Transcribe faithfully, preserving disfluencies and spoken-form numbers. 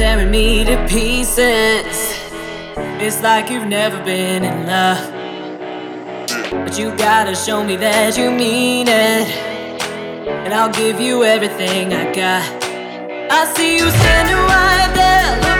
tearing me to pieces. It's like you've never been in love, but you gotta show me that you mean it, and I'll give you everything I got. I see you standing right there.